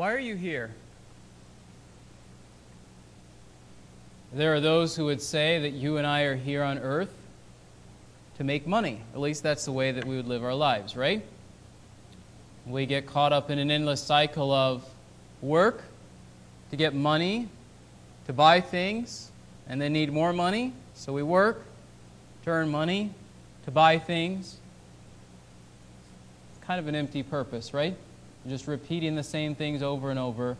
Why are you here? There are those who would say that you and I are here on earth to make money. At least that's the way that we would live our lives, right? We get caught up in an endless cycle of work to get money, to buy things, and then need more money. So we work to earn money, to buy things. It's kind of an empty purpose, right? You're just repeating the same things over and over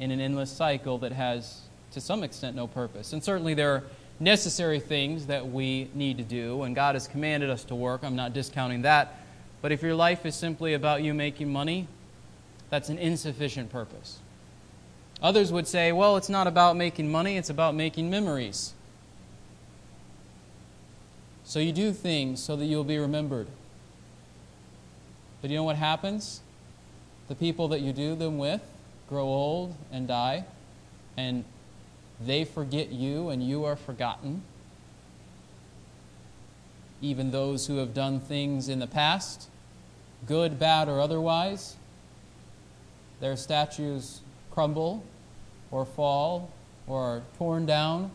in an endless cycle that has, to some extent, no purpose. And certainly there are necessary things that we need to do, and God has commanded us to work. I'm not discounting that. But if your life is simply about you making money, that's an insufficient purpose. Others would say, well, it's not about making money, it's about making memories. So you do things so that you'll be remembered. But you know what happens? The people that you do them with grow old and die, and they forget you, and you are forgotten. Even those who have done things in the past, good, bad, or otherwise, their statues crumble or fall or are torn down.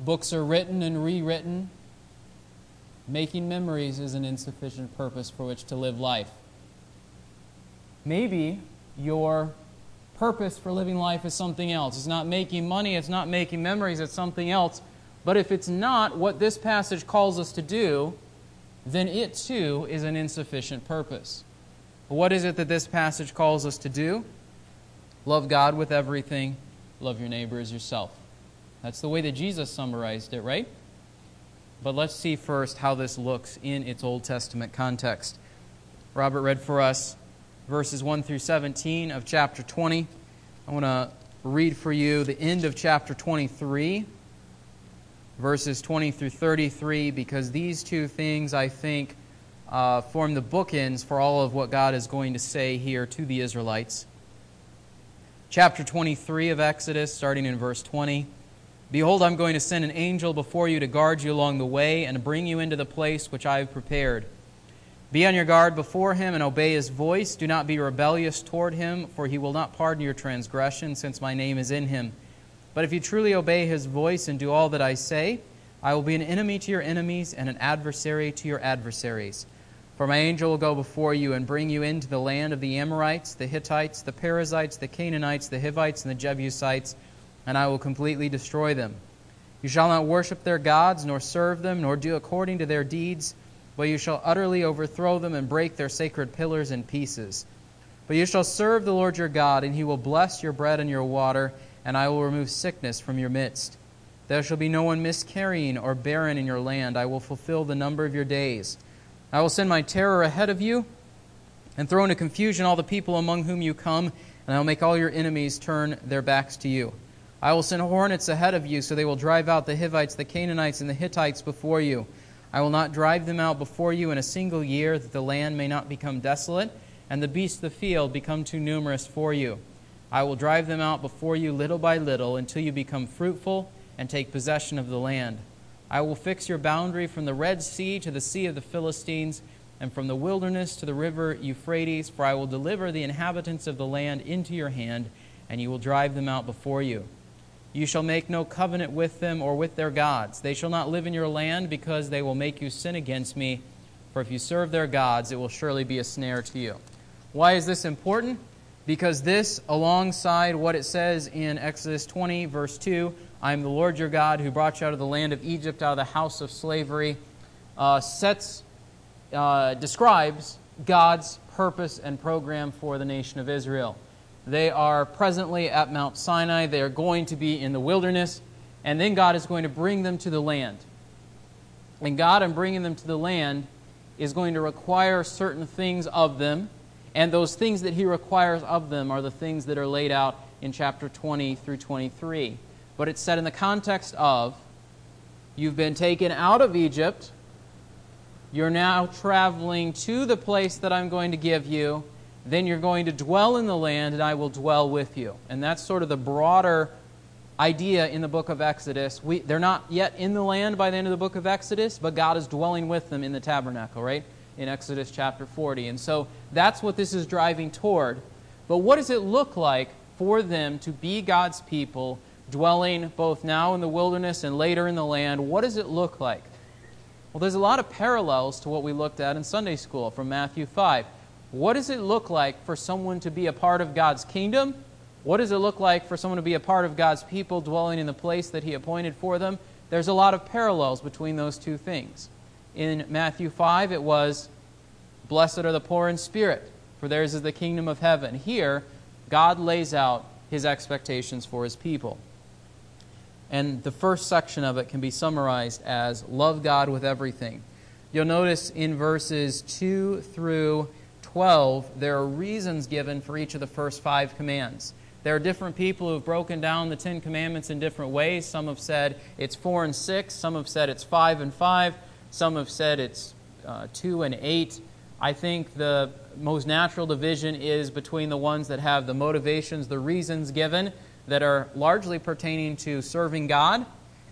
Books are written and rewritten. Making memories is an insufficient purpose for which to live life. Maybe your purpose for living life is something else. It's not making money, it's not making memories, it's something else. But if it's not what this passage calls us to do, then it too is an insufficient purpose. What is it that this passage calls us to do? Love God with everything. Love your neighbor as yourself. That's the way that Jesus summarized it, right? But let's see first how this looks in its Old Testament context. Robert read for us verses 1 through 17 of chapter 20. I want to read for you the end of chapter 23, verses 20 through 33, because these two things, I think, form the bookends for all of what God is going to say here to the Israelites. Chapter 23 of Exodus, starting in verse 20. Behold, I'm going to send an angel before you to guard you along the way and bring you into the place which I have prepared. Be on your guard before him and obey his voice. Do not be rebellious toward him, for he will not pardon your transgression, since my name is in him. But if you truly obey his voice and do all that I say, I will be an enemy to your enemies and an adversary to your adversaries. For my angel will go before you and bring you into the land of the Amorites, the Hittites, the Perizzites, the Canaanites, the Hivites, and the Jebusites, and I will completely destroy them. You shall not worship their gods, nor serve them, nor do according to their deeds, but you shall utterly overthrow them and break their sacred pillars in pieces. But you shall serve the Lord your God, and he will bless your bread and your water, and I will remove sickness from your midst. There shall be no one miscarrying or barren in your land. I will fulfill the number of your days. I will send my terror ahead of you and throw into confusion all the people among whom you come, and I will make all your enemies turn their backs to you. I will send hornets ahead of you, so they will drive out the Hivites, the Canaanites, and the Hittites before you. I will not drive them out before you in a single year, that the land may not become desolate, and the beasts of the field become too numerous for you. I will drive them out before you little by little, until you become fruitful and take possession of the land. I will fix your boundary from the Red Sea to the Sea of the Philistines, and from the wilderness to the river Euphrates, for I will deliver the inhabitants of the land into your hand, and you will drive them out before you. You shall make no covenant with them or with their gods. They shall not live in your land, because they will make you sin against me. For if you serve their gods, it will surely be a snare to you. Why is this important? Because this, alongside what it says in Exodus 20, verse 2, I am the Lord your God who brought you out of the land of Egypt, out of the house of slavery, describes God's purpose and program for the nation of Israel. They are presently at Mount Sinai. They are going to be in the wilderness. And then God is going to bring them to the land. And God, in bringing them to the land, is going to require certain things of them. And those things that he requires of them are the things that are laid out in chapter 20 through 23. But it's said in the context of, you've been taken out of Egypt. You're now traveling to the place that I'm going to give you. Then you're going to dwell in the land, and I will dwell with you. And that's sort of the broader idea in the book of Exodus. They're not yet in the land by the end of the book of Exodus, but God is dwelling with them in the tabernacle, right? in Exodus chapter 40. And so that's what this is driving toward. But what does it look like for them to be God's people, dwelling both now in the wilderness and later in the land? What does it look like? Well, there's a lot of parallels to what we looked at in Sunday school from Matthew 5. What does it look like for someone to be a part of God's kingdom? What does it look like for someone to be a part of God's people dwelling in the place that He appointed for them? There's a lot of parallels between those two things. In Matthew 5, it was, "Blessed are the poor in spirit, for theirs is the kingdom of heaven." Here, God lays out His expectations for His people. And the first section of it can be summarized as, love God with everything. You'll notice in verses 2 through 12, there are reasons given for each of the first 5 commands. There are different people who have broken down the 10 Commandments in different ways. Some have said it's 4 and 6. Some have said it's 5 and 5. Some have said it's 2 and 8. I think the most natural division is between the ones that have the motivations, the reasons given, that are largely pertaining to serving God,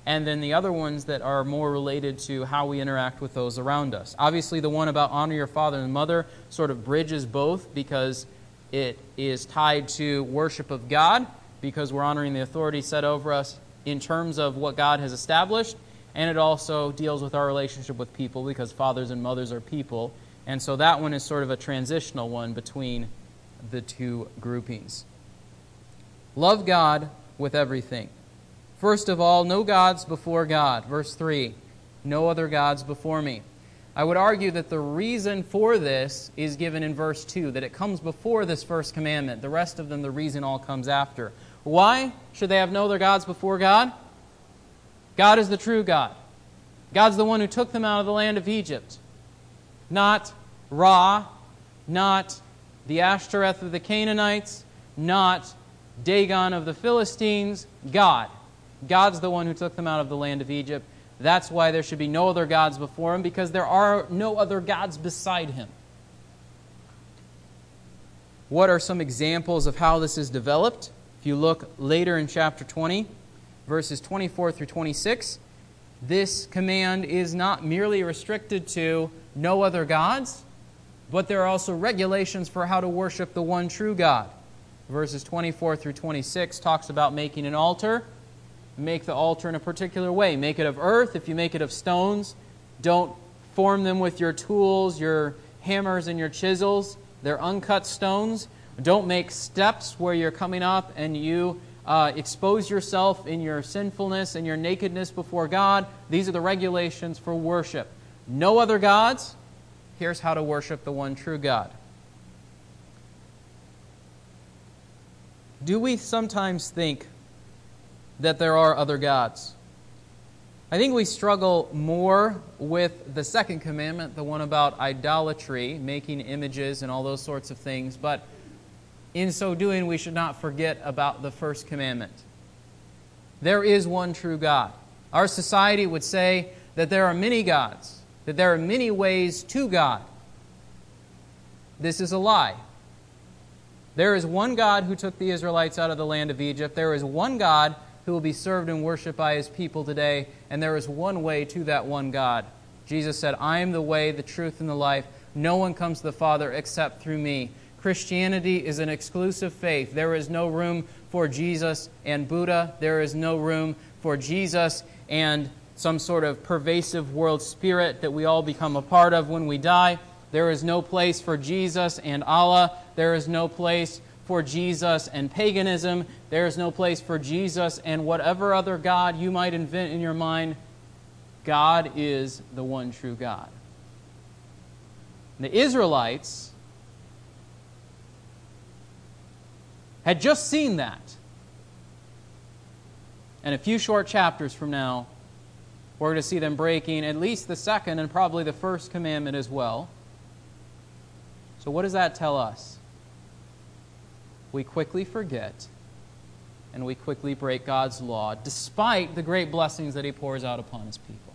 and then the other ones that are more related to how we interact with those around us. Obviously, the one about honor your father and mother sort of bridges both, because it is tied to worship of God, because we're honoring the authority set over us in terms of what God has established, and it also deals with our relationship with people, because fathers and mothers are people. And so that one is sort of a transitional one between the two groupings. Love God with everything. First of all, no gods before God. Verse 3, no other gods before me. I would argue that the reason for this is given in verse 2, that it comes before this first commandment. The rest of them, the reason all comes after. Why should they have no other gods before God? God is the true God. God's the one who took them out of the land of Egypt. Not Ra, not the Ashtoreth of the Canaanites, not Dagon of the Philistines. God. God's the one who took them out of the land of Egypt. That's why there should be no other gods before Him, because there are no other gods beside Him. What are some examples of how this is developed? If you look later in chapter 20, verses 24 through 26, this command is not merely restricted to no other gods, but there are also regulations for how to worship the one true God. Verses 24 through 26 talks about making an altar. Make the altar in a particular way. Make it of earth. If you make it of stones, don't form them with your tools, your hammers and your chisels. They're uncut stones. Don't make steps where you're coming up and you expose yourself in your sinfulness and your nakedness before God. These are the regulations for worship. No other gods. Here's how to worship the one true God. Do we sometimes think that there are other gods? I think we struggle more with the second commandment, the one about idolatry, making images and all those sorts of things, but in so doing, we should not forget about the first commandment. There is one true God. Our society would say that there are many gods, that there are many ways to God. This is a lie. There is one God who took the Israelites out of the land of Egypt. There is one God who will be served and worshiped by His people today, and there is one way to that one God. Jesus said, "I am the way, the truth, and the life. No one comes to the Father except through me." Christianity is an exclusive faith. There is no room for Jesus and Buddha. There is no room for Jesus and some sort of pervasive world spirit that we all become a part of when we die. There is no place for Jesus and Allah. There is no place for Jesus and paganism. There is no place for Jesus and whatever other God you might invent in your mind. God is the one true God. The Israelites had just seen that. And a few short chapters from now, we're going to see them breaking at least the second and probably the first commandment as well. So what does that tell us? We quickly forget, and we quickly break God's law, despite the great blessings that He pours out upon His people.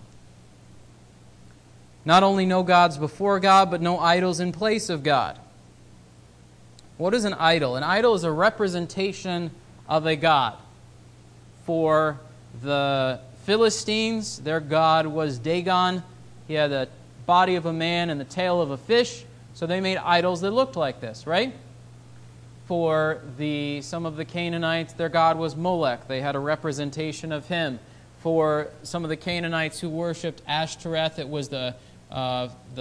Not only no gods before God, but no idols in place of God. What is an idol? An idol is a representation of a god. For the Philistines, their god was Dagon. He had a body of a man and the tail of a fish. So they made idols that looked like this, right? For some of the Canaanites, their god was Molech. They had a representation of him. For some of the Canaanites who worshipped Ashtoreth, it was the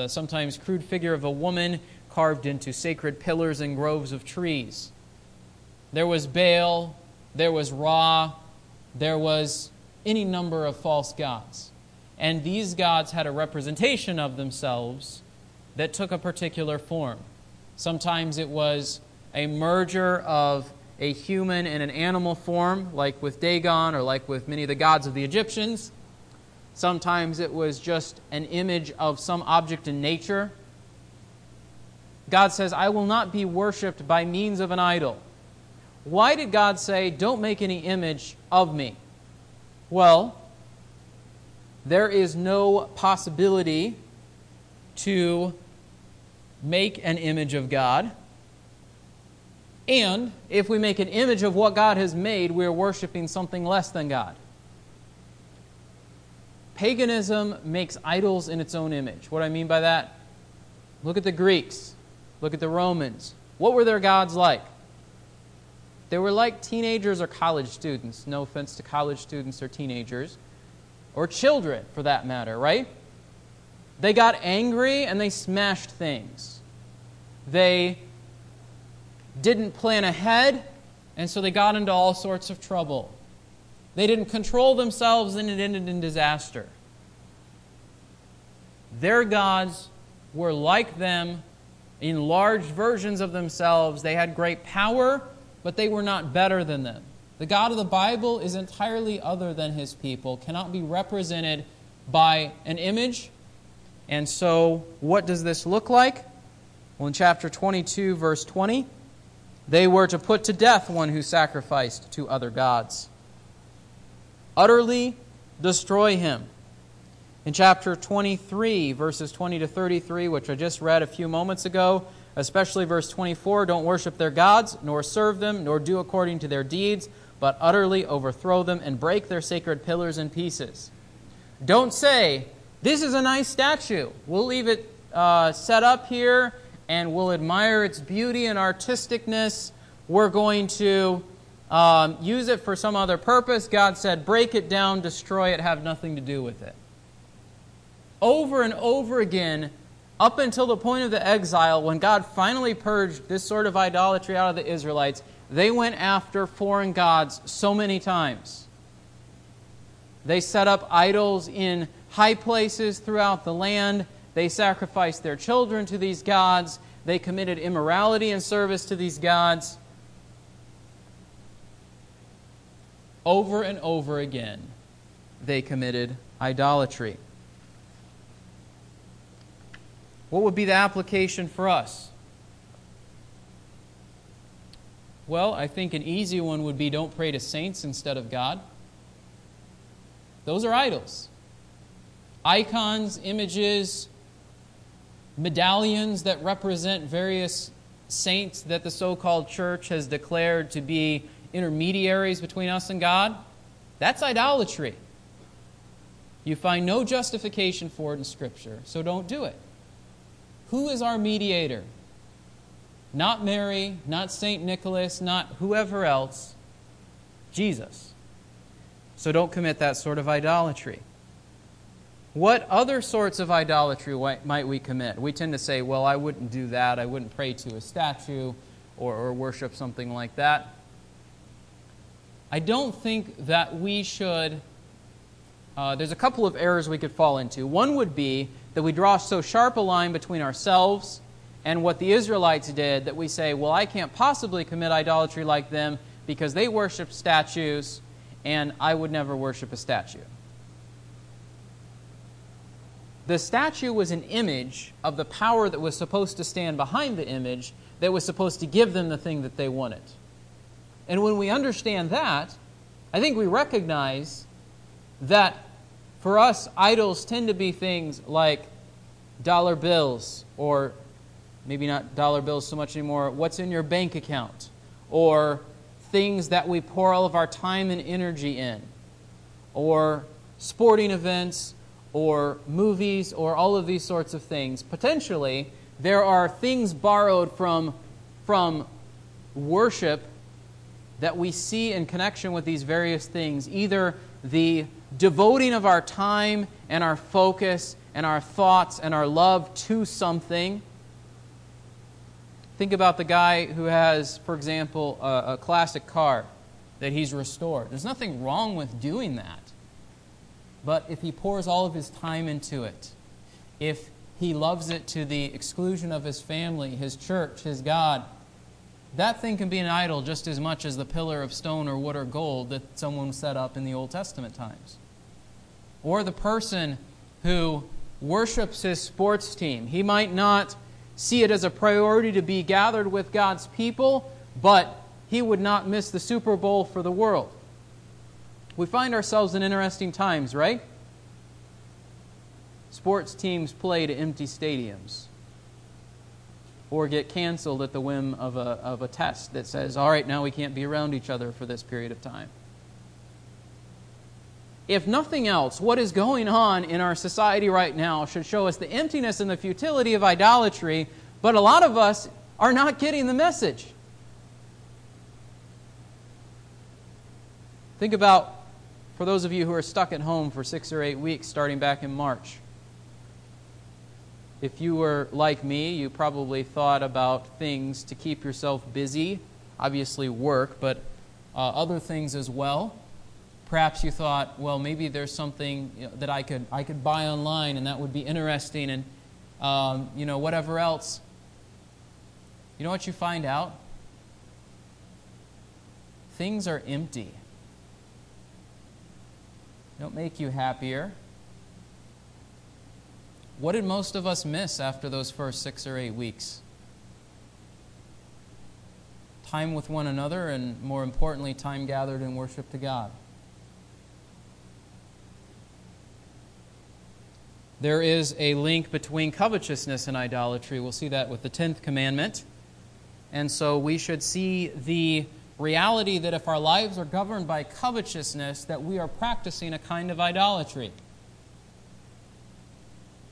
sometimes crude figure of a woman carved into sacred pillars and groves of trees. There was Baal, there was Ra, there was any number of false gods. And these gods had a representation of themselves that took a particular form. Sometimes it was a merger of a human and an animal form, like with Dagon or like with many of the gods of the Egyptians. Sometimes it was just an image of some object in nature. God says, I will not be worshipped by means of an idol. Why did God say, don't make any image of me? Well, there is no possibility to make an image of God. And if we make an image of what God has made, we are worshiping something less than God. Paganism makes idols in its own image. What do I mean by that? Look at the Greeks. Look at the Romans. What were their gods like? They were like teenagers or college students. No offense to college students or teenagers. Or children, for that matter, right? They got angry and they smashed things. They didn't plan ahead, and so they got into all sorts of trouble. They didn't control themselves, and it ended in disaster. Their gods were like them, enlarged versions of themselves. They had great power, but they were not better than them. The God of the Bible is entirely other than his people, cannot be represented by an image. And so, what does this look like? Well, in chapter 22, verse 20, they were to put to death one who sacrificed to other gods. Utterly destroy him. In chapter 23, verses 20 to 33, which I just read a few moments ago, especially verse 24, don't worship their gods, nor serve them, nor do according to their deeds, but utterly overthrow them and break their sacred pillars in pieces. Don't say, this is a nice statue. We'll leave it set up here, and we'll admire its beauty and artisticness. We're going to use it for some other purpose. God said, break it down, destroy it, have nothing to do with it. Over and over again, up until the point of the exile, when God finally purged this sort of idolatry out of the Israelites, they went after foreign gods so many times. They set up idols in high places throughout the land. They sacrificed their children to these gods. They committed immorality in service to these gods. Over and over again, they committed idolatry. What would be the application for us? Well, I think an easy one would be don't pray to saints instead of God. Those are idols. Icons, images, medallions that represent various saints that the so-called church has declared to be intermediaries between us and God, that's idolatry. You find no justification for it in Scripture, so don't do it. Who is our mediator? Not Mary, not St. Nicholas, not whoever else, Jesus. So don't commit that sort of idolatry. What other sorts of idolatry might we commit? We tend to say, well, I wouldn't do that. I wouldn't pray to a statue or worship something like that. I don't think that we should... there's a couple of errors we could fall into. One would be that we draw so sharp a line between ourselves and what the Israelites did that we say, well, I can't possibly commit idolatry like them because they worship statues and I would never worship a statue. The statue was an image of the power that was supposed to stand behind the image that was supposed to give them the thing that they wanted. And when we understand that, I think we recognize that for us, idols tend to be things like dollar bills, or maybe not dollar bills so much anymore, what's in your bank account, or things that we pour all of our time and energy in, or sporting events, or movies or all of these sorts of things. Potentially, there are things borrowed from worship that we see in connection with these various things, either the devoting of our time and our focus and our thoughts and our love to something. Think about the guy who has, for example, a classic car that he's restored. There's nothing wrong with doing that. But if he pours all of his time into it, if he loves it to the exclusion of his family, his church, his God, that thing can be an idol just as much as the pillar of stone or wood or gold that someone set up in the Old Testament times. Or the person who worships his sports team. He might not see it as a priority to be gathered with God's people, but he would not miss the Super Bowl for the world. We find ourselves in interesting times, right? Sports teams play to empty stadiums, or get canceled at the whim of a test that says, all right, now we can't be around each other for this period of time. If nothing else, what is going on in our society right now should show us the emptiness and the futility of idolatry, but a lot of us are not getting the message. Think about, for those of you who are stuck at home for 6 or 8 weeks starting back in March, if you were like me, you probably thought about things to keep yourself busy. Obviously work, but other things as well. Perhaps you thought, well, maybe there's something that I could buy online and that would be interesting and whatever else. You know what you find out? Things are empty. They don't make you happier. What did most of us miss after those first 6 or 8 weeks? Time with one another, and more importantly, time gathered in worship to God. There is a link between covetousness and idolatry. We'll see that with the 10th commandment. And so we should see the reality that if our lives are governed by covetousness, that we are practicing a kind of idolatry.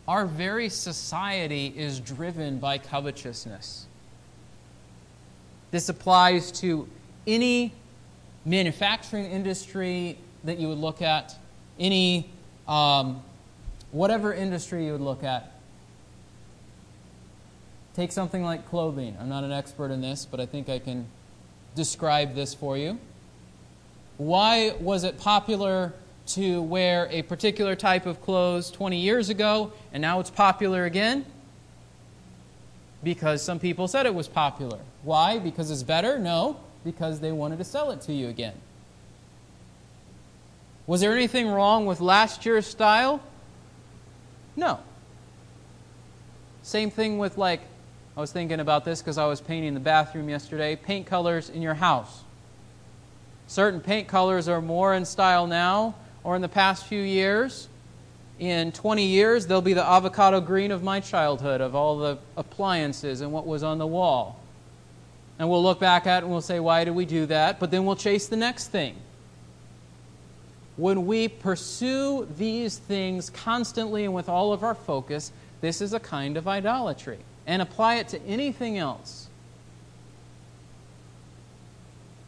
Our very society is driven by covetousness. This applies to any manufacturing industry that you would look at, any whatever industry you would look at. Take something like clothing. I'm not an expert in this, but I think I can describe this for you. Why was it popular to wear a particular type of clothes 20 years ago, and now it's popular again? Because some people said it was popular. Why? Because it's better? No, because they wanted to sell it to you again. Was there anything wrong with last year's style? No. Same thing with, like, I was thinking about this because I was painting the bathroom yesterday, paint colors in your house. Certain paint colors are more in style now, or in the past few years. In 20 years, they'll be the avocado green of my childhood, of all the appliances and what was on the wall. And we'll look back at it and we'll say, why did we do that? But then we'll chase the next thing. When we pursue these things constantly and with all of our focus, this is a kind of idolatry. And apply it to anything else.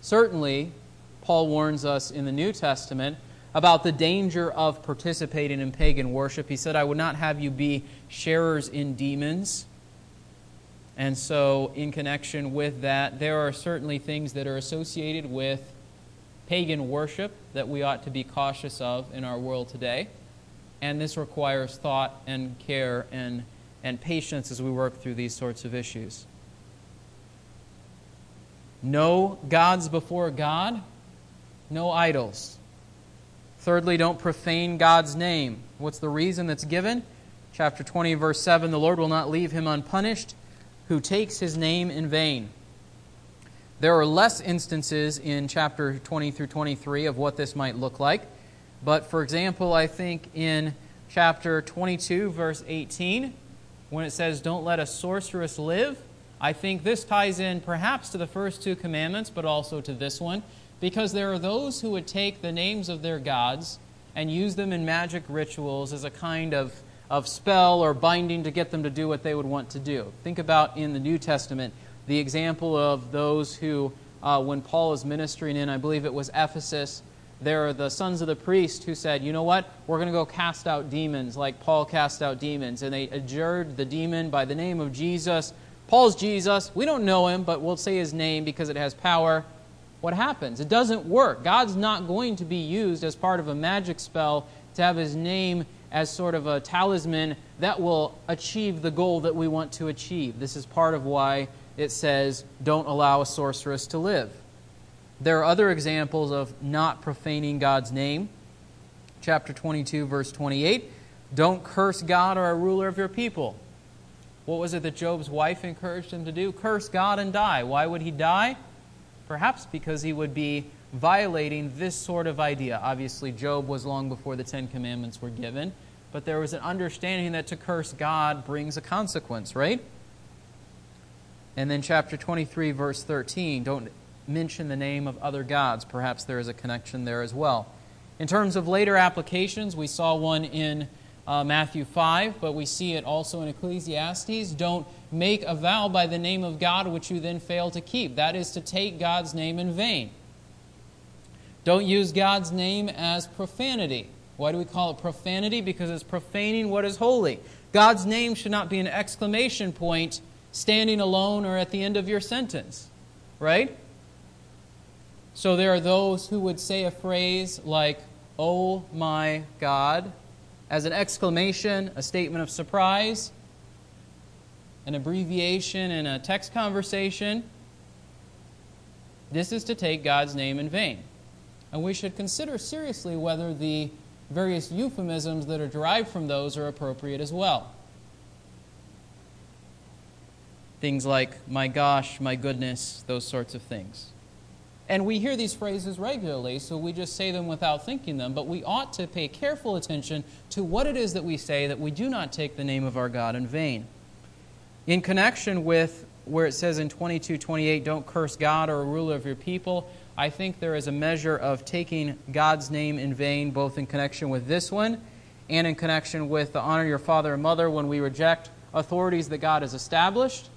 Certainly, Paul warns us in the New Testament about the danger of participating in pagan worship. He said, I would not have you be sharers in demons. And so, in connection with that, there are certainly things that are associated with pagan worship that we ought to be cautious of in our world today. And this requires thought and care and patience as we work through these sorts of issues. No gods before God, no idols. Thirdly, don't profane God's name. What's the reason that's given? Chapter 20, verse 7, the Lord will not leave him unpunished who takes his name in vain. There are less instances in chapter 20 through 23 of what this might look like. But for example, I think in chapter 22, verse 18, when it says, don't let a sorceress live, I think this ties in perhaps to the first two commandments, but also to this one. Because there are those who would take the names of their gods and use them in magic rituals as a kind of spell or binding to get them to do what they would want to do. Think about in the New Testament the example of those who, when Paul is ministering in, I believe it was Ephesus, there are the sons of the priest who said, you know what, we're going to go cast out demons like Paul cast out demons. And they adjured the demon by the name of Jesus. Paul's Jesus. We don't know him, but we'll say his name because it has power. What happens? It doesn't work. God's not going to be used as part of a magic spell to have his name as sort of a talisman that will achieve the goal that we want to achieve. This is part of why it says, don't allow a sorceress to live. There are other examples of not profaning God's name. Chapter 22, verse 28, don't curse God or a ruler of your people. What was it that Job's wife encouraged him to do? Curse God and die. Why would he die? Perhaps because he would be violating this sort of idea. Obviously, Job was long before the Ten Commandments were given, but there was an understanding that to curse God brings a consequence, right? And then chapter 23, verse 13, don't mention the name of other gods. Perhaps there is a connection there as well. In terms of later applications, we saw one in Matthew 5, but we see it also in Ecclesiastes. Don't make a vow by the name of God which you then fail to keep. That is to take God's name in vain. Don't use God's name as profanity. Why do we call it profanity? Because it's profaning what is holy. God's name should not be an exclamation point standing alone or at the end of your sentence, right? So there are those who would say a phrase like, oh my God, as an exclamation, a statement of surprise, an abbreviation in a text conversation. This is to take God's name in vain. And we should consider seriously whether the various euphemisms that are derived from those are appropriate as well. Things like, my gosh, my goodness, those sorts of things. And we hear these phrases regularly, so we just say them without thinking them. But we ought to pay careful attention to what it is that we say, that we do not take the name of our God in vain. In connection with where it says in 22:28, don't curse God or a ruler of your people, I think there is a measure of taking God's name in vain, both in connection with this one and in connection with the honor your father and mother, when we reject authorities that God has established,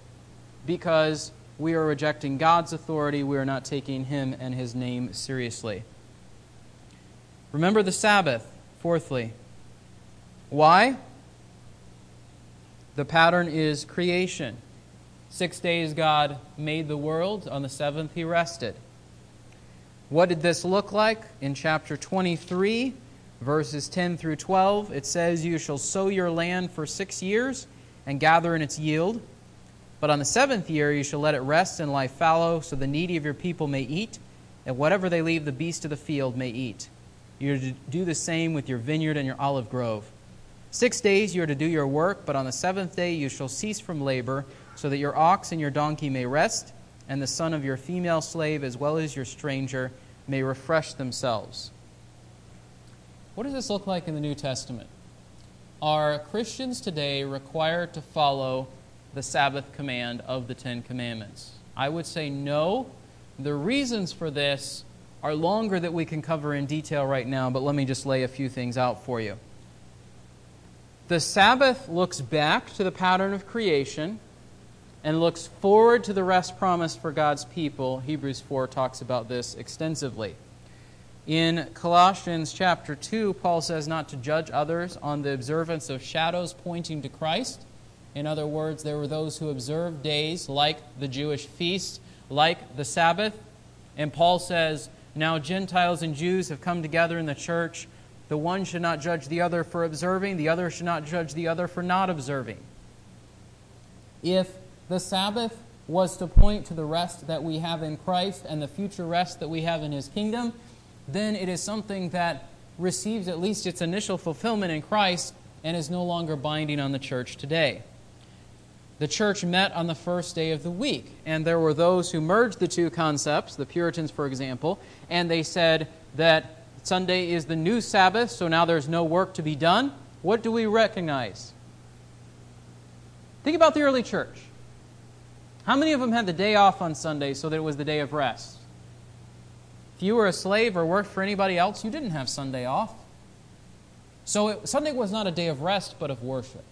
because we are rejecting God's authority. We are not taking him and his name seriously. Remember the Sabbath, fourthly. Why? The pattern is creation. 6 days God made the world. On the seventh he rested. What did this look like? In chapter 23, verses 10 through 12, it says, you shall sow your land for 6 years and gather in its yield. But on the seventh year you shall let it rest and lie fallow, so the needy of your people may eat, and whatever they leave the beast of the field may eat. You are to do the same with your vineyard and your olive grove. 6 days you are to do your work, but on the seventh day you shall cease from labor, so that your ox and your donkey may rest, and the son of your female slave as well as your stranger may refresh themselves. What does this look like in the New Testament? Are Christians today required to follow the Sabbath command of the Ten Commandments? I would say no. The reasons for this are longer that we can cover in detail right now, but let me just lay a few things out for you. The Sabbath looks back to the pattern of creation and looks forward to the rest promised for God's people. Hebrews 4 talks about this extensively. In Colossians chapter 2, Paul says not to judge others on the observance of shadows pointing to Christ. In other words, there were those who observed days like the Jewish feast, like the Sabbath. And Paul says, now Gentiles and Jews have come together in the church. The one should not judge the other for observing. The other should not judge the other for not observing. If the Sabbath was to point to the rest that we have in Christ and the future rest that we have in his kingdom, then it is something that receives at least its initial fulfillment in Christ and is no longer binding on the church today. The church met on the first day of the week, and there were those who merged the two concepts, the Puritans, for example, and they said that Sunday is the new Sabbath, so now there's no work to be done. What do we recognize? Think about the early church. How many of them had the day off on Sunday so that it was the day of rest? If you were a slave or worked for anybody else, you didn't have Sunday off. So Sunday was not a day of rest, but of worship,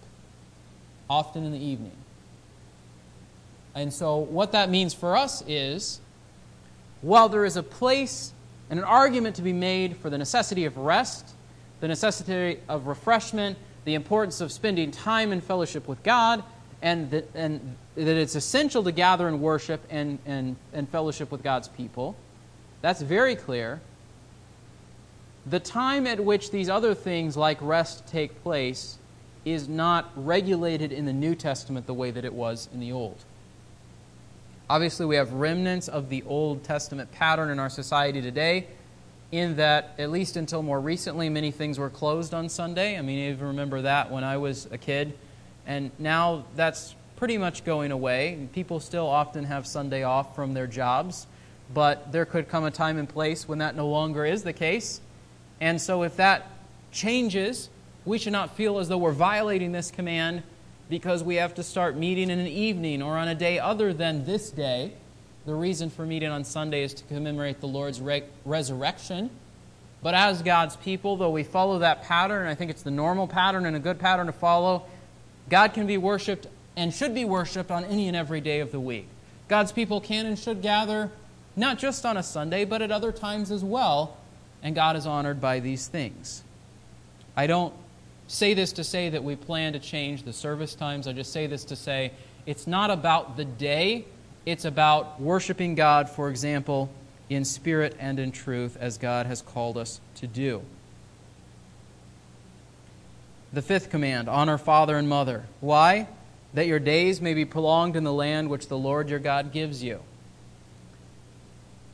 often in the evening. And so what that means for us is, while there is a place and an argument to be made for the necessity of rest, the necessity of refreshment, the importance of spending time in fellowship with God, and that it's essential to gather and worship and fellowship with God's people, that's very clear. The time at which these other things like rest take place is not regulated in the New Testament the way that it was in the Old. Obviously, we have remnants of the Old Testament pattern in our society today, in that, at least until more recently, many things were closed on Sunday. I mean, I even remember that when I was a kid. And now that's pretty much going away. People still often have Sunday off from their jobs, but there could come a time and place when that no longer is the case. And so if that changes, we should not feel as though we're violating this command because we have to start meeting in an evening or on a day other than this day. The reason for meeting on Sunday is to commemorate the Lord's resurrection. But as God's people, though we follow that pattern, and I think it's the normal pattern and a good pattern to follow, God can be worshipped and should be worshipped on any and every day of the week. God's people can and should gather not just on a Sunday, but at other times as well, and God is honored by these things. I don't say this to say that we plan to change the service times. I just say this to say it's not about the day. It's about worshiping God, for example, in spirit and in truth, as God has called us to do. The fifth command, honor father and mother. Why? That your days may be prolonged in the land which the Lord your God gives you.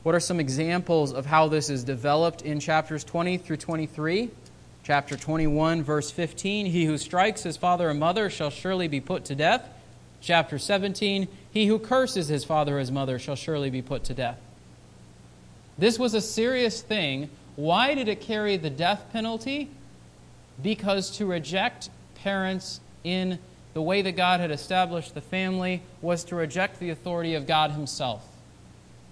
What are some examples of how this is developed in chapters 20 through 23? Chapter 21, verse 15, he who strikes his father or mother shall surely be put to death. Chapter 17, he who curses his father or his mother shall surely be put to death. This was a serious thing. Why did it carry the death penalty? Because to reject parents in the way that God had established the family was to reject the authority of God himself,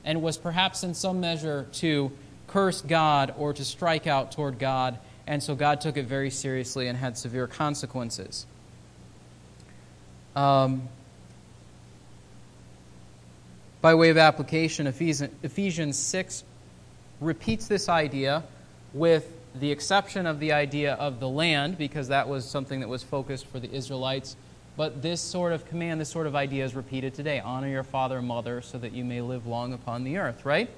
and was perhaps in some measure to curse God or to strike out toward God. And so God took it very seriously and had severe consequences. By way of application, Ephesians 6 repeats this idea with the exception of the idea of the land, because that was something that was focused for the Israelites. But this sort of command, this sort of idea is repeated today. Honor your father and mother so that you may live long upon the earth, right?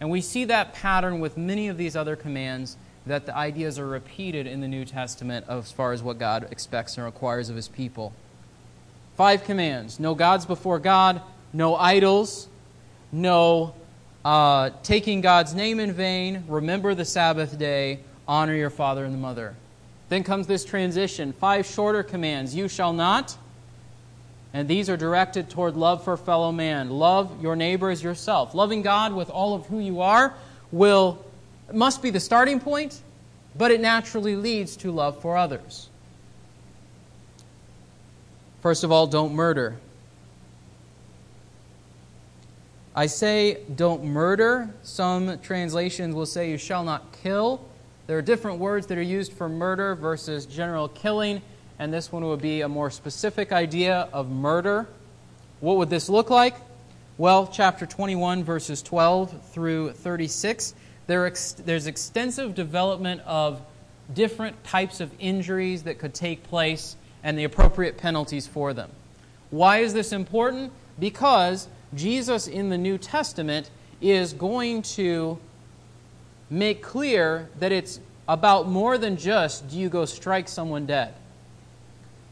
And we see that pattern with many of these other commands, that the ideas are repeated in the New Testament as far as what God expects and requires of his people. 5 commands. No gods before God. No idols. No taking God's name in vain. Remember the Sabbath day. Honor your father and mother. Then comes this transition. 5 shorter commands. You shall not. And these are directed toward love for fellow man. Love your neighbor as yourself. Loving God with all of who you are must be the starting point, but it naturally leads to love for others. First of all, don't murder. I say don't murder. Some translations will say you shall not kill. There are different words that are used for murder versus general killing, and this one would be a more specific idea of murder. What would this look like? Well, chapter 21, verses 12 through 36, there's extensive development of different types of injuries that could take place and the appropriate penalties for them. Why is this important? Because Jesus in the New Testament is going to make clear that it's about more than just, do you go strike someone dead?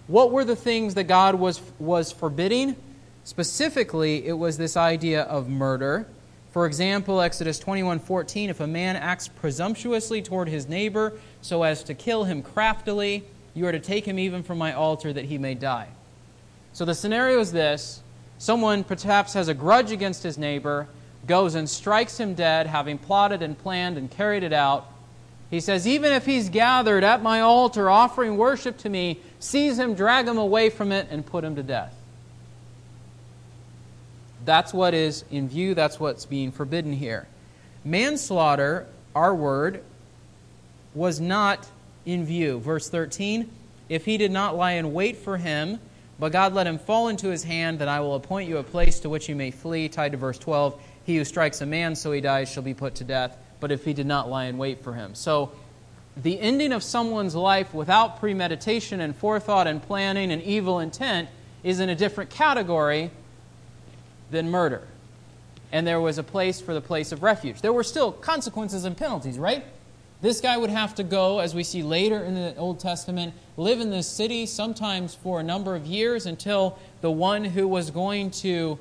What were the things that God was forbidding? Specifically, it was this idea of murder. For example, Exodus 21:14, if a man acts presumptuously toward his neighbor so as to kill him craftily, you are to take him even from my altar that he may die. So the scenario is this. Someone perhaps has a grudge against his neighbor, goes and strikes him dead, having plotted and planned and carried it out. He says, even if he's gathered at my altar offering worship to me, seize him, drag him away from it, and put him to death. That's what is in view. That's what's being forbidden here. Manslaughter, our word, was not in view. Verse 13, if he did not lie in wait for him, but God let him fall into his hand, then I will appoint you a place to which you may flee. Tied to verse 12, he who strikes a man so he dies shall be put to death, but if he did not lie in wait for him. So the ending of someone's life without premeditation and forethought and planning and evil intent is in a different category than murder. And there was a place for the place of refuge. There were still consequences and penalties, right? This guy would have to go, as we see later in the Old Testament, live in this city sometimes for a number of years until the one who was going to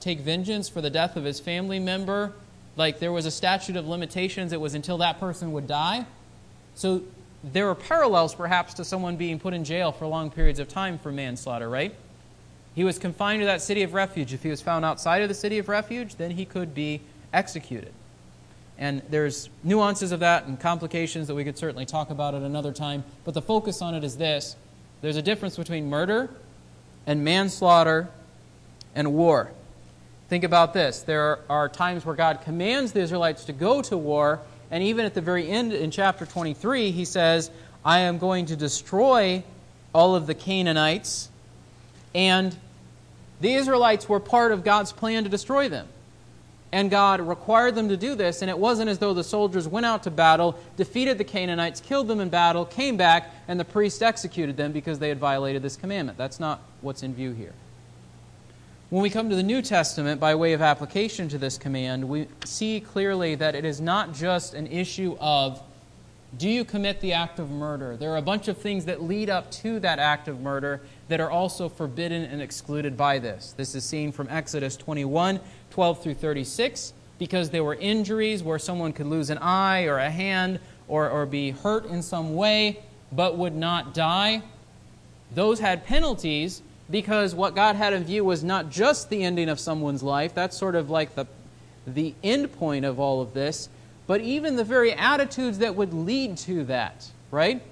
take vengeance for the death of his family member, like there was a statute of limitations, it was until that person would die. So there are parallels perhaps to someone being put in jail for long periods of time for manslaughter, right? He was confined to that city of refuge. If he was found outside of the city of refuge, then he could be executed. And there's nuances of that and complications that we could certainly talk about at another time. But the focus on it is this. There's a difference between murder and manslaughter and war. Think about this. There are times where God commands the Israelites to go to war. And even at the very end in chapter 23, he says, I am going to destroy all of the Canaanites. And the Israelites were part of God's plan to destroy them. And God required them to do this, and it wasn't as though the soldiers went out to battle, defeated the Canaanites, killed them in battle, came back, and the priest executed them because they had violated this commandment. That's not what's in view here. When we come to the New Testament, by way of application to this command, we see clearly that it is not just an issue of, do you commit the act of murder? There are a bunch of things that lead up to that act of murder that are also forbidden and excluded by this. This is seen from Exodus 21, 12 through 36, because there were injuries where someone could lose an eye or a hand or be hurt in some way but would not die. Those had penalties because what God had in view was not just the ending of someone's life. That's sort of like the end point of all of this, but even the very attitudes that would lead to that, right?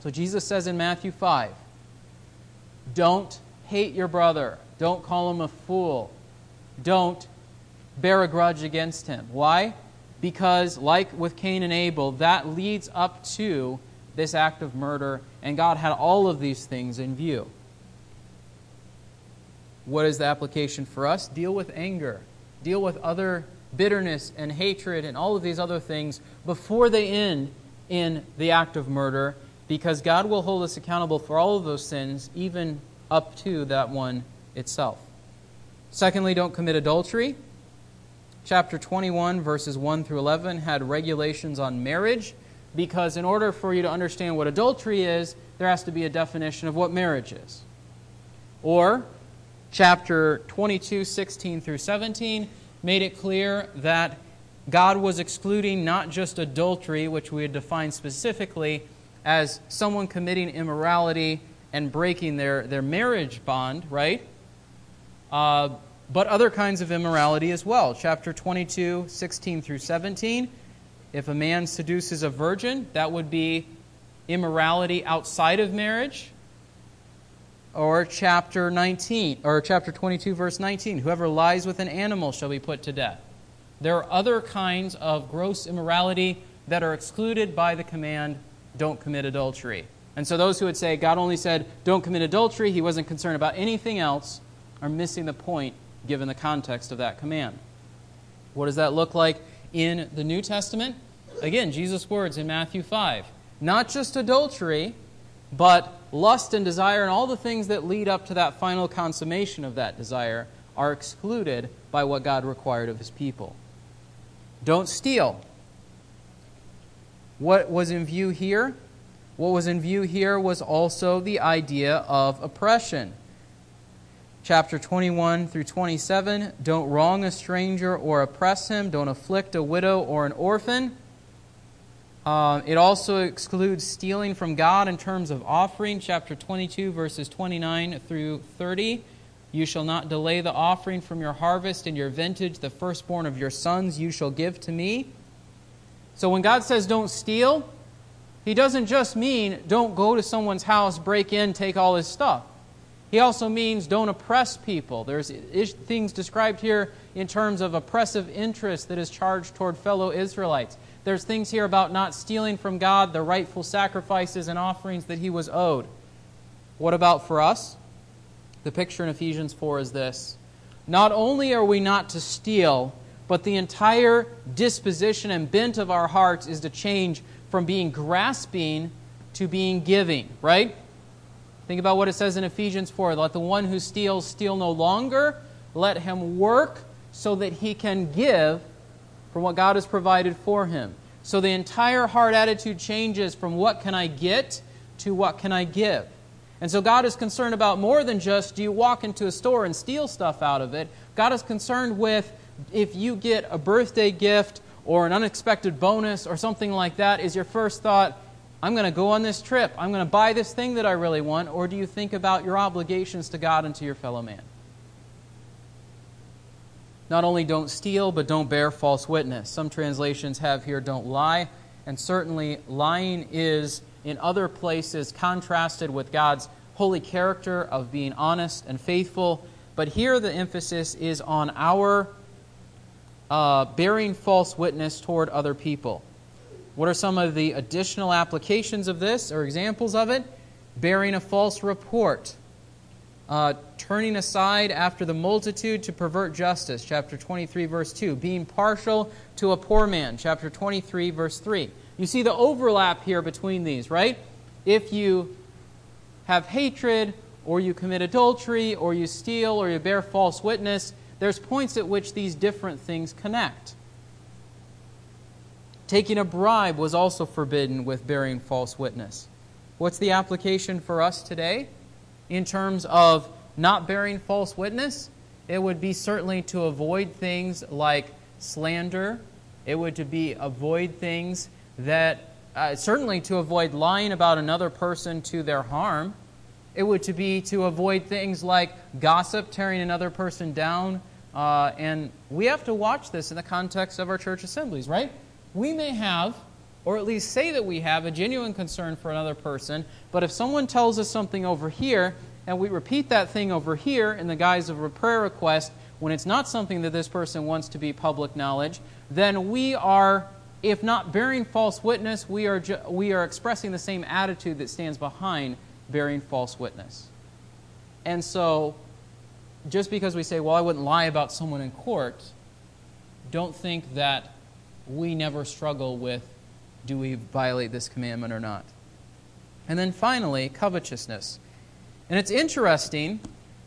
So Jesus says in Matthew 5, don't hate your brother. Don't call him a fool. Don't bear a grudge against him. Why? Because, like with Cain and Abel, that leads up to this act of murder, and God had all of these things in view. What is the application for us? Deal with anger. Deal with other bitterness and hatred and all of these other things before they end in the act of murder, because God will hold us accountable for all of those sins, even up to that one itself. Secondly, don't commit adultery. Chapter 21, verses 1 through 11, had regulations on marriage, because in order for you to understand what adultery is, there has to be a definition of what marriage is. Or, chapter 22, 16 through 17, made it clear that God was excluding not just adultery, which we had defined specifically as someone committing immorality and breaking their marriage bond, right? But other kinds of immorality as well. Chapter 22, 16 through 17, if a man seduces a virgin, that would be immorality outside of marriage. Or chapter 19, or chapter 22, verse 19, whoever lies with an animal shall be put to death. There are other kinds of gross immorality that are excluded by the command, don't commit adultery. And so those who would say God only said, don't commit adultery, he wasn't concerned about anything else, are missing the point given the context of that command. What does that look like in the New Testament? Again, Jesus' words in Matthew 5. Not just adultery, but lust and desire and all the things that lead up to that final consummation of that desire are excluded by what God required of his people. Don't steal. What was in view here? What was in view here was also the idea of oppression. Chapter 21 through 27, don't wrong a stranger or oppress him. Don't afflict a widow or an orphan. It also excludes stealing from God in terms of offering. Chapter 22, verses 29 through 30. You shall not delay the offering from your harvest and your vintage, the firstborn of your sons you shall give to me. So when God says don't steal, he doesn't just mean don't go to someone's house, break in, take all his stuff. He also means don't oppress people. There's things described here in terms of oppressive interest that is charged toward fellow Israelites. There's things here about not stealing from God the rightful sacrifices and offerings that he was owed. What about for us? The picture in Ephesians 4 is this. Not only are we not to steal, but the entire disposition and bent of our hearts is to change from being grasping to being giving, right? Think about what it says in Ephesians 4. Let the one who steals steal no longer. Let him work so that he can give from what God has provided for him. So the entire heart attitude changes from what can I get to what can I give. And so God is concerned about more than just do you walk into a store and steal stuff out of it. God is concerned with if you get a birthday gift or an unexpected bonus or something like that, is your first thought, I'm going to go on this trip, I'm going to buy this thing that I really want, or do you think about your obligations to God and to your fellow man? Not only don't steal, but don't bear false witness. Some translations have here, don't lie. And certainly lying is, in other places, contrasted with God's holy character of being honest and faithful. But here the emphasis is on our bearing false witness toward other people. What are some of the additional applications of this or examples of it? Bearing a false report. Turning aside after the multitude to pervert justice, chapter 23, verse 2. Being partial to a poor man, chapter 23, verse 3. You see the overlap here between these, right? If you have hatred, or you commit adultery, or you steal, or you bear false witness, there's points at which these different things connect. Taking a bribe was also forbidden with bearing false witness. What's the application for us today? In terms of not bearing false witness, it would be certainly to avoid things like slander. It would to be avoid things that, certainly to avoid lying about another person to their harm. It would to be to avoid things like gossip, tearing another person down. And we have to watch this in the context of our church assemblies, right? We may have, or at least say that we have, a genuine concern for another person, but if someone tells us something over here, and we repeat that thing over here in the guise of a prayer request, when it's not something that this person wants to be public knowledge, then we are, if not bearing false witness, we are expressing the same attitude that stands behind bearing false witness. And so, just because we say, well, I wouldn't lie about someone in court, don't think that we never struggle with, do we violate this commandment or not? And then finally, covetousness. And it's interesting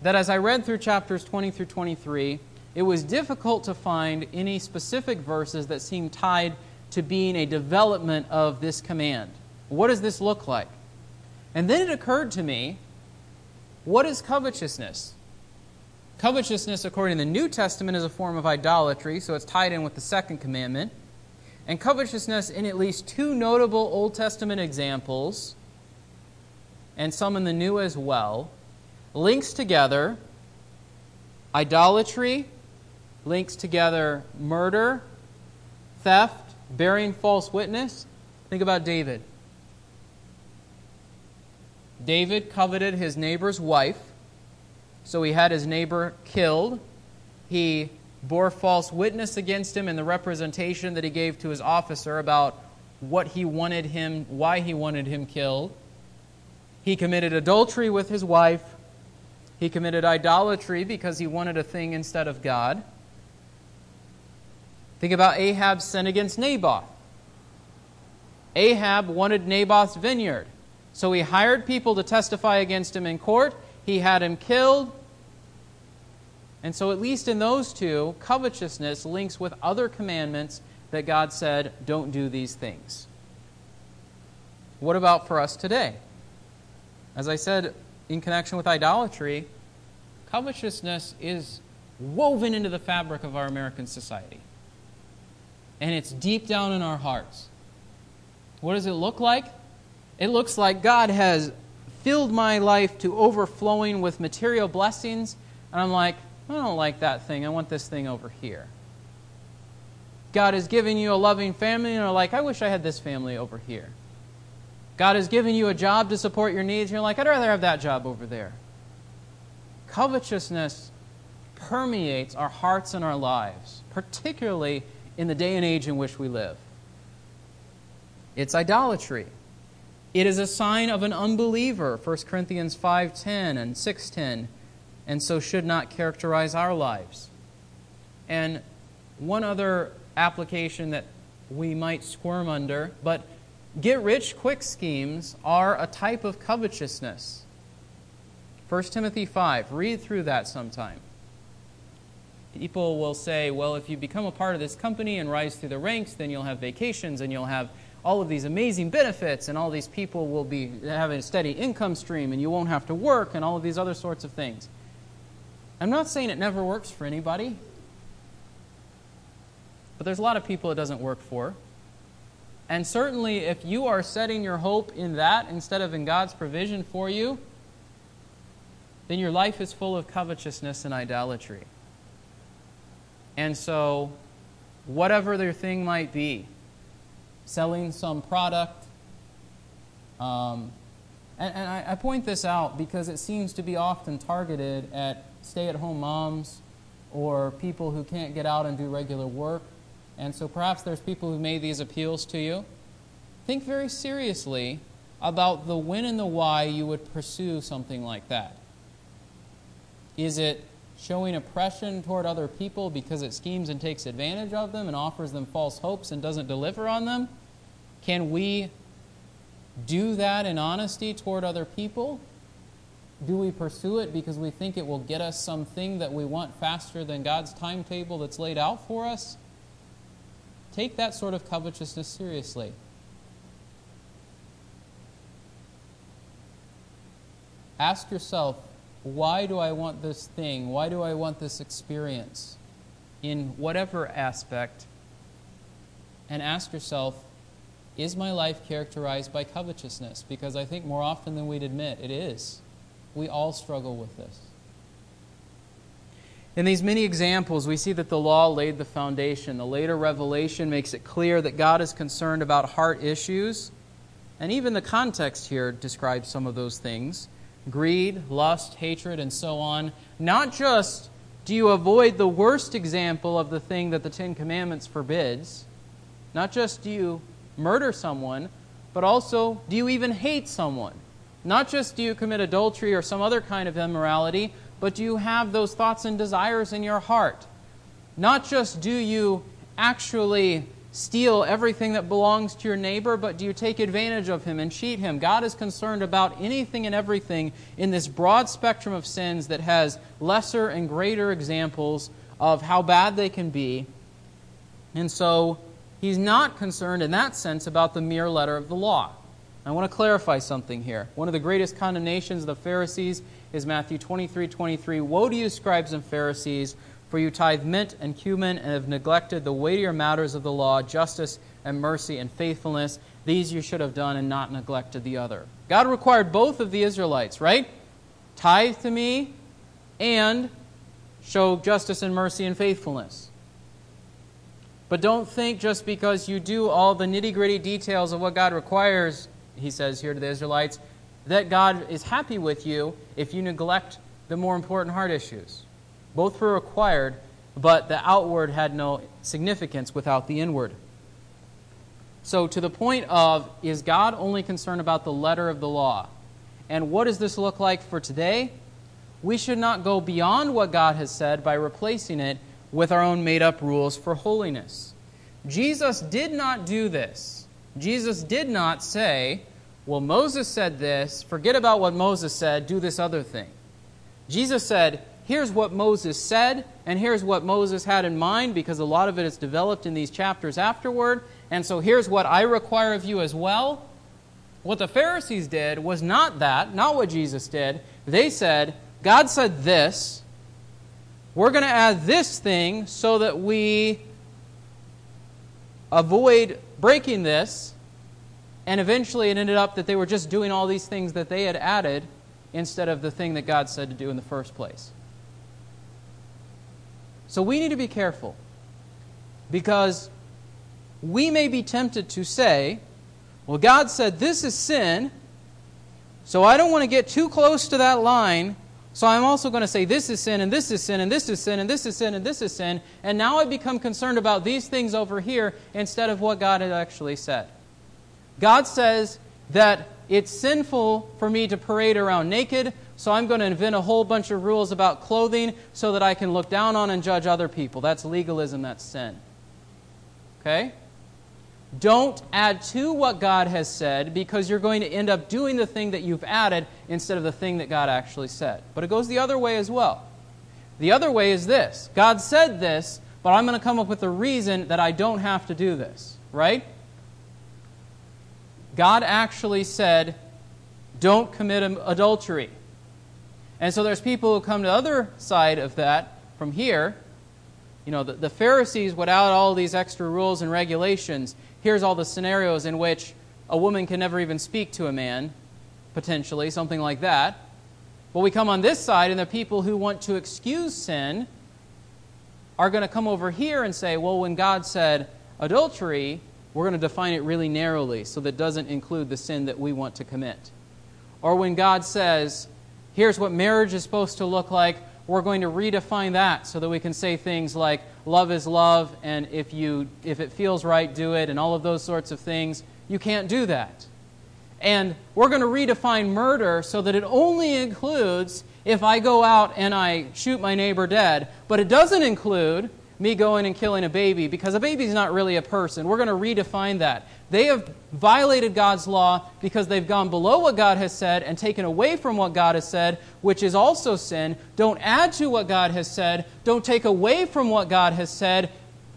that as I read through chapters 20 through 23, it was difficult to find any specific verses that seemed tied to being a development of this command. What does this look like? And then it occurred to me, what is covetousness? Covetousness, according to the New Testament, is a form of idolatry, so it's tied in with the second commandment. And covetousness, in at least two notable Old Testament examples, and some in the New as well, links together idolatry, links together murder, theft, bearing false witness. Think about David. David coveted his neighbor's wife. So he had his neighbor killed. He bore false witness against him in the representation that he gave to his officer about what he wanted him, why he wanted him killed. He committed adultery with his wife. He committed idolatry because he wanted a thing instead of God. Think about Ahab's sin against Naboth. Ahab wanted Naboth's vineyard. So he hired people to testify against him in court. He had him killed. And so at least in those two, covetousness links with other commandments that God said, don't do these things. What about for us today? As I said, in connection with idolatry, covetousness is woven into the fabric of our American society. And it's deep down in our hearts. What does it look like? It looks like God has filled my life to overflowing with material blessings, and I'm like, I don't like that thing. I want this thing over here. God has given you a loving family, and you're like, I wish I had this family over here. God has given you a job to support your needs, and you're like, I'd rather have that job over there. Covetousness permeates our hearts and our lives, particularly in the day and age in which we live. It's idolatry. It is a sign of an unbeliever, 1 Corinthians 5:10 and 6:10, and so should not characterize our lives. And one other application that we might squirm under, but get-rich-quick schemes are a type of covetousness. 1 Timothy 5, read through that sometime. People will say, well, if you become a part of this company and rise through the ranks, then you'll have vacations and you'll have all of these amazing benefits and all these people will be having a steady income stream and you won't have to work and all of these other sorts of things. I'm not saying it never works for anybody, but there's a lot of people it doesn't work for. And certainly if you are setting your hope in that instead of in God's provision for you, then your life is full of covetousness and idolatry. And so, whatever their thing might be, selling some product, and I point this out because it seems to be often targeted at stay-at-home moms or people who can't get out and do regular work, and so perhaps there's people who made these appeals to you. Think very seriously about the when and the why you would pursue something like that. Is it showing oppression toward other people because it schemes and takes advantage of them and offers them false hopes and doesn't deliver on them? Can we do that in honesty toward other people? Do we pursue it because we think it will get us something that we want faster than God's timetable that's laid out for us? Take that sort of covetousness seriously. Ask yourself, why do I want this thing? Why do I want this experience? In whatever aspect. And ask yourself, is my life characterized by covetousness? Because I think more often than we'd admit, it is. We all struggle with this. In these many examples, we see that the law laid the foundation. The later revelation makes it clear that God is concerned about heart issues. And even the context here describes some of those things. Greed, lust, hatred, and so on. Not just do you avoid the worst example of the thing that the Ten Commandments forbids, not just do you murder someone, but also do you even hate someone? Not just do you commit adultery or some other kind of immorality, but do you have those thoughts and desires in your heart? Not just do you actually steal everything that belongs to your neighbor, but do you take advantage of him and cheat him? God is concerned about anything and everything in this broad spectrum of sins that has lesser and greater examples of how bad they can be. And so he's not concerned in that sense about the mere letter of the law. I want to clarify something here. One of the greatest condemnations of the Pharisees is Matthew 23:23. Woe to you, scribes and Pharisees, for you tithe mint and cumin and have neglected the weightier matters of the law, justice and mercy and faithfulness. These you should have done and not neglected the other. God required both of the Israelites, right? Tithe to me and show justice and mercy and faithfulness. But don't think just because you do all the nitty-gritty details of what God requires, he says here to the Israelites, that God is happy with you if you neglect the more important heart issues. Both were required, but the outward had no significance without the inward. So to the point of, is God only concerned about the letter of the law? And what does this look like for today? We should not go beyond what God has said by replacing it with our own made-up rules for holiness. Jesus did not do this. Jesus did not say, well, Moses said this, forget about what Moses said, do this other thing. Jesus said, here's what Moses said, and here's what Moses had in mind, because a lot of it is developed in these chapters afterward, and so here's what I require of you as well. What the Pharisees did was not that, not what Jesus did. They said, God said this, we're going to add this thing so that we avoid breaking this, and eventually it ended up that they were just doing all these things that they had added instead of the thing that God said to do in the first place. So we need to be careful, because we may be tempted to say, well, God said this is sin, so I don't want to get too close to that line, so I'm also going to say this is sin, and this is sin, and this is sin, and this is sin, and this is sin, and now I become concerned about these things over here instead of what God had actually said. God says that it's sinful for me to parade around naked, so I'm going to invent a whole bunch of rules about clothing so that I can look down on and judge other people. That's legalism, that's sin. Okay? Don't add to what God has said, because you're going to end up doing the thing that you've added instead of the thing that God actually said. But it goes the other way as well. The other way is this. God said this, but I'm going to come up with a reason that I don't have to do this. Right? God actually said, don't commit adultery. And so there's people who come to the other side of that from here. You know, the Pharisees would add all these extra rules and regulations. Here's all the scenarios in which a woman can never even speak to a man, potentially, something like that. But we come on this side, and the people who want to excuse sin are going to come over here and say, well, when God said adultery, we're going to define it really narrowly so that it doesn't include the sin that we want to commit. Or when God says, here's what marriage is supposed to look like, we're going to redefine that so that we can say things like love is love, and if it feels right, do it, and all of those sorts of things. You can't do that. And we're going to redefine murder so that it only includes if I go out and I shoot my neighbor dead, but it doesn't include me going and killing a baby, because a baby's not really a person. We're going to redefine that. They have violated God's law because they've gone below what God has said and taken away from what God has said, which is also sin. Don't add to what God has said. Don't take away from what God has said.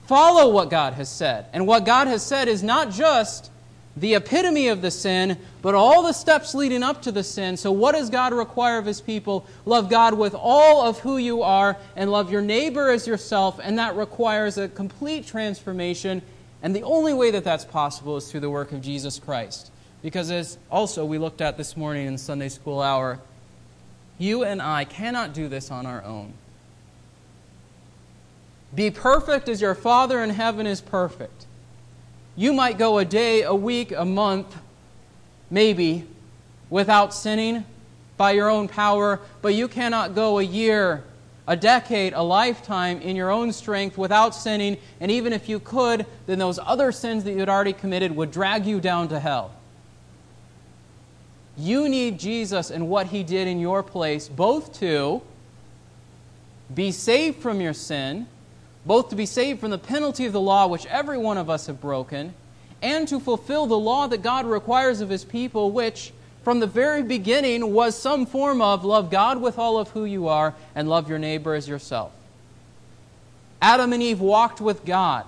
Follow what God has said. And what God has said is not just the epitome of the sin, but all the steps leading up to the sin. So what does God require of His people? Love God with all of who you are, and love your neighbor as yourself, and that requires a complete transformation. And the only way that that's possible is through the work of Jesus Christ. Because as also we looked at this morning in Sunday School Hour, you and I cannot do this on our own. Be perfect as your Father in heaven is perfect. You might go a day, a week, a month, maybe, without sinning by your own power, but you cannot go a year, a decade, a lifetime in your own strength without sinning, and even if you could, then those other sins that you had already committed would drag you down to hell. You need Jesus and what He did in your place, both to be saved from your sin, both to be saved from the penalty of the law, which every one of us have broken, and to fulfill the law that God requires of His people, which from the very beginning was some form of love God with all of who you are and love your neighbor as yourself. Adam and Eve walked with God.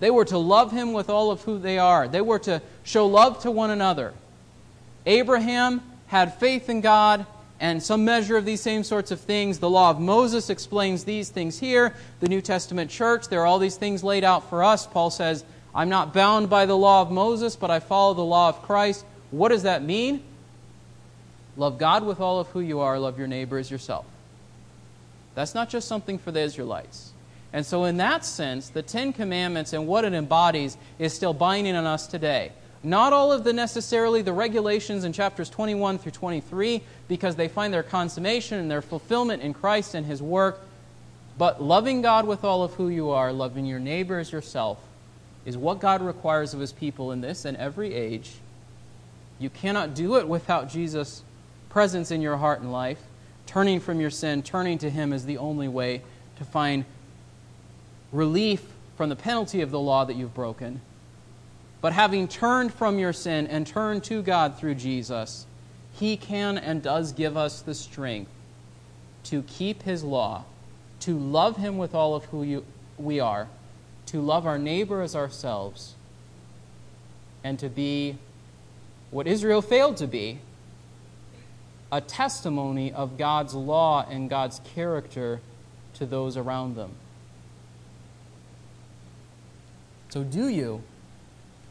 They were to love Him with all of who they are. They were to show love to one another. Abraham had faith in God, and some measure of these same sorts of things. The law of Moses explains these things here. The New Testament church, there are all these things laid out for us. Paul says, I'm not bound by the law of Moses, but I follow the law of Christ. What does that mean? Love God with all of who you are. Love your neighbor as yourself. That's not just something for the Israelites. And so in that sense, the Ten Commandments and what it embodies is still binding on us today. Not all of the necessarily the regulations in chapters 21 through 23, because they find their consummation and their fulfillment in Christ and His work, but loving God with all of who you are, loving your neighbor as yourself, is what God requires of His people in this and every age. You cannot do it without Jesus' presence in your heart and life. Turning from your sin, turning to Him is the only way to find relief from the penalty of the law that you've broken. But having turned from your sin and turned to God through Jesus, He can and does give us the strength to keep His law, to love Him with all of who we are, to love our neighbor as ourselves, and to be what Israel failed to be, a testimony of God's law and God's character to those around them. So do you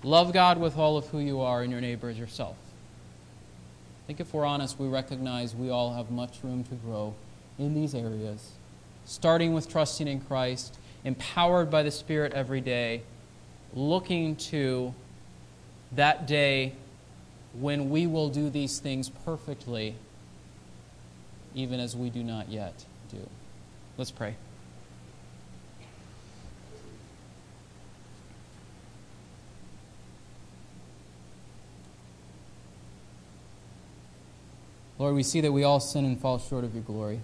love God with all of who you are and your neighbor as yourself? I think if we're honest, we recognize we all have much room to grow in these areas, starting with trusting in Christ, empowered by the Spirit every day, looking to that day when we will do these things perfectly, even as we do not yet do. Let's pray. Lord, we see that we all sin and fall short of your glory.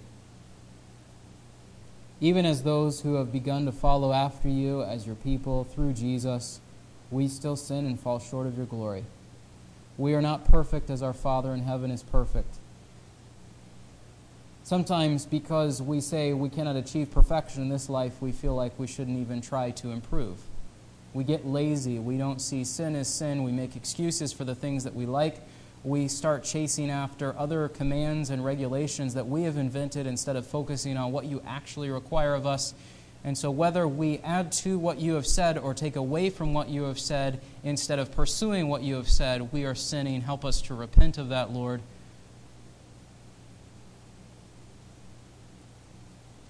Even as those who have begun to follow after you as your people through Jesus, we still sin and fall short of your glory. We are not perfect as our Father in heaven is perfect. Sometimes because we say we cannot achieve perfection in this life, we feel like we shouldn't even try to improve. We get lazy. We don't see sin as sin. We make excuses for the things that we like. We start chasing after other commands and regulations that we have invented instead of focusing on what you actually require of us. And so whether we add to what you have said or take away from what you have said, instead of pursuing what you have said, we are sinning. Help us to repent of that, Lord.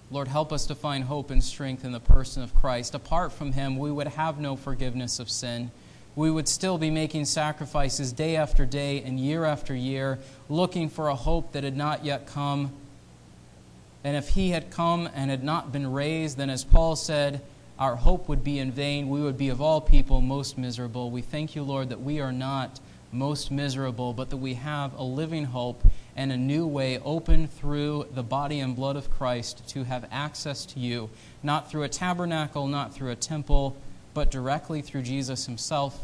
Lord, help us to find hope and strength in the person of Christ. Apart from him, we would have no forgiveness of sin. We would still be making sacrifices day after day and year after year, looking for a hope that had not yet come. And if he had come and had not been raised, then as Paul said, our hope would be in vain. We would be of all people most miserable. We thank you, Lord, that we are not most miserable, but that we have a living hope and a new way open through the body and blood of Christ to have access to you, not through a tabernacle, not through a temple, but directly through Jesus himself.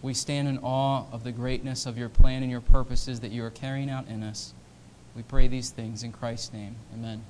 We stand in awe of the greatness of your plan and your purposes that you are carrying out in us. We pray these things in Christ's name. Amen.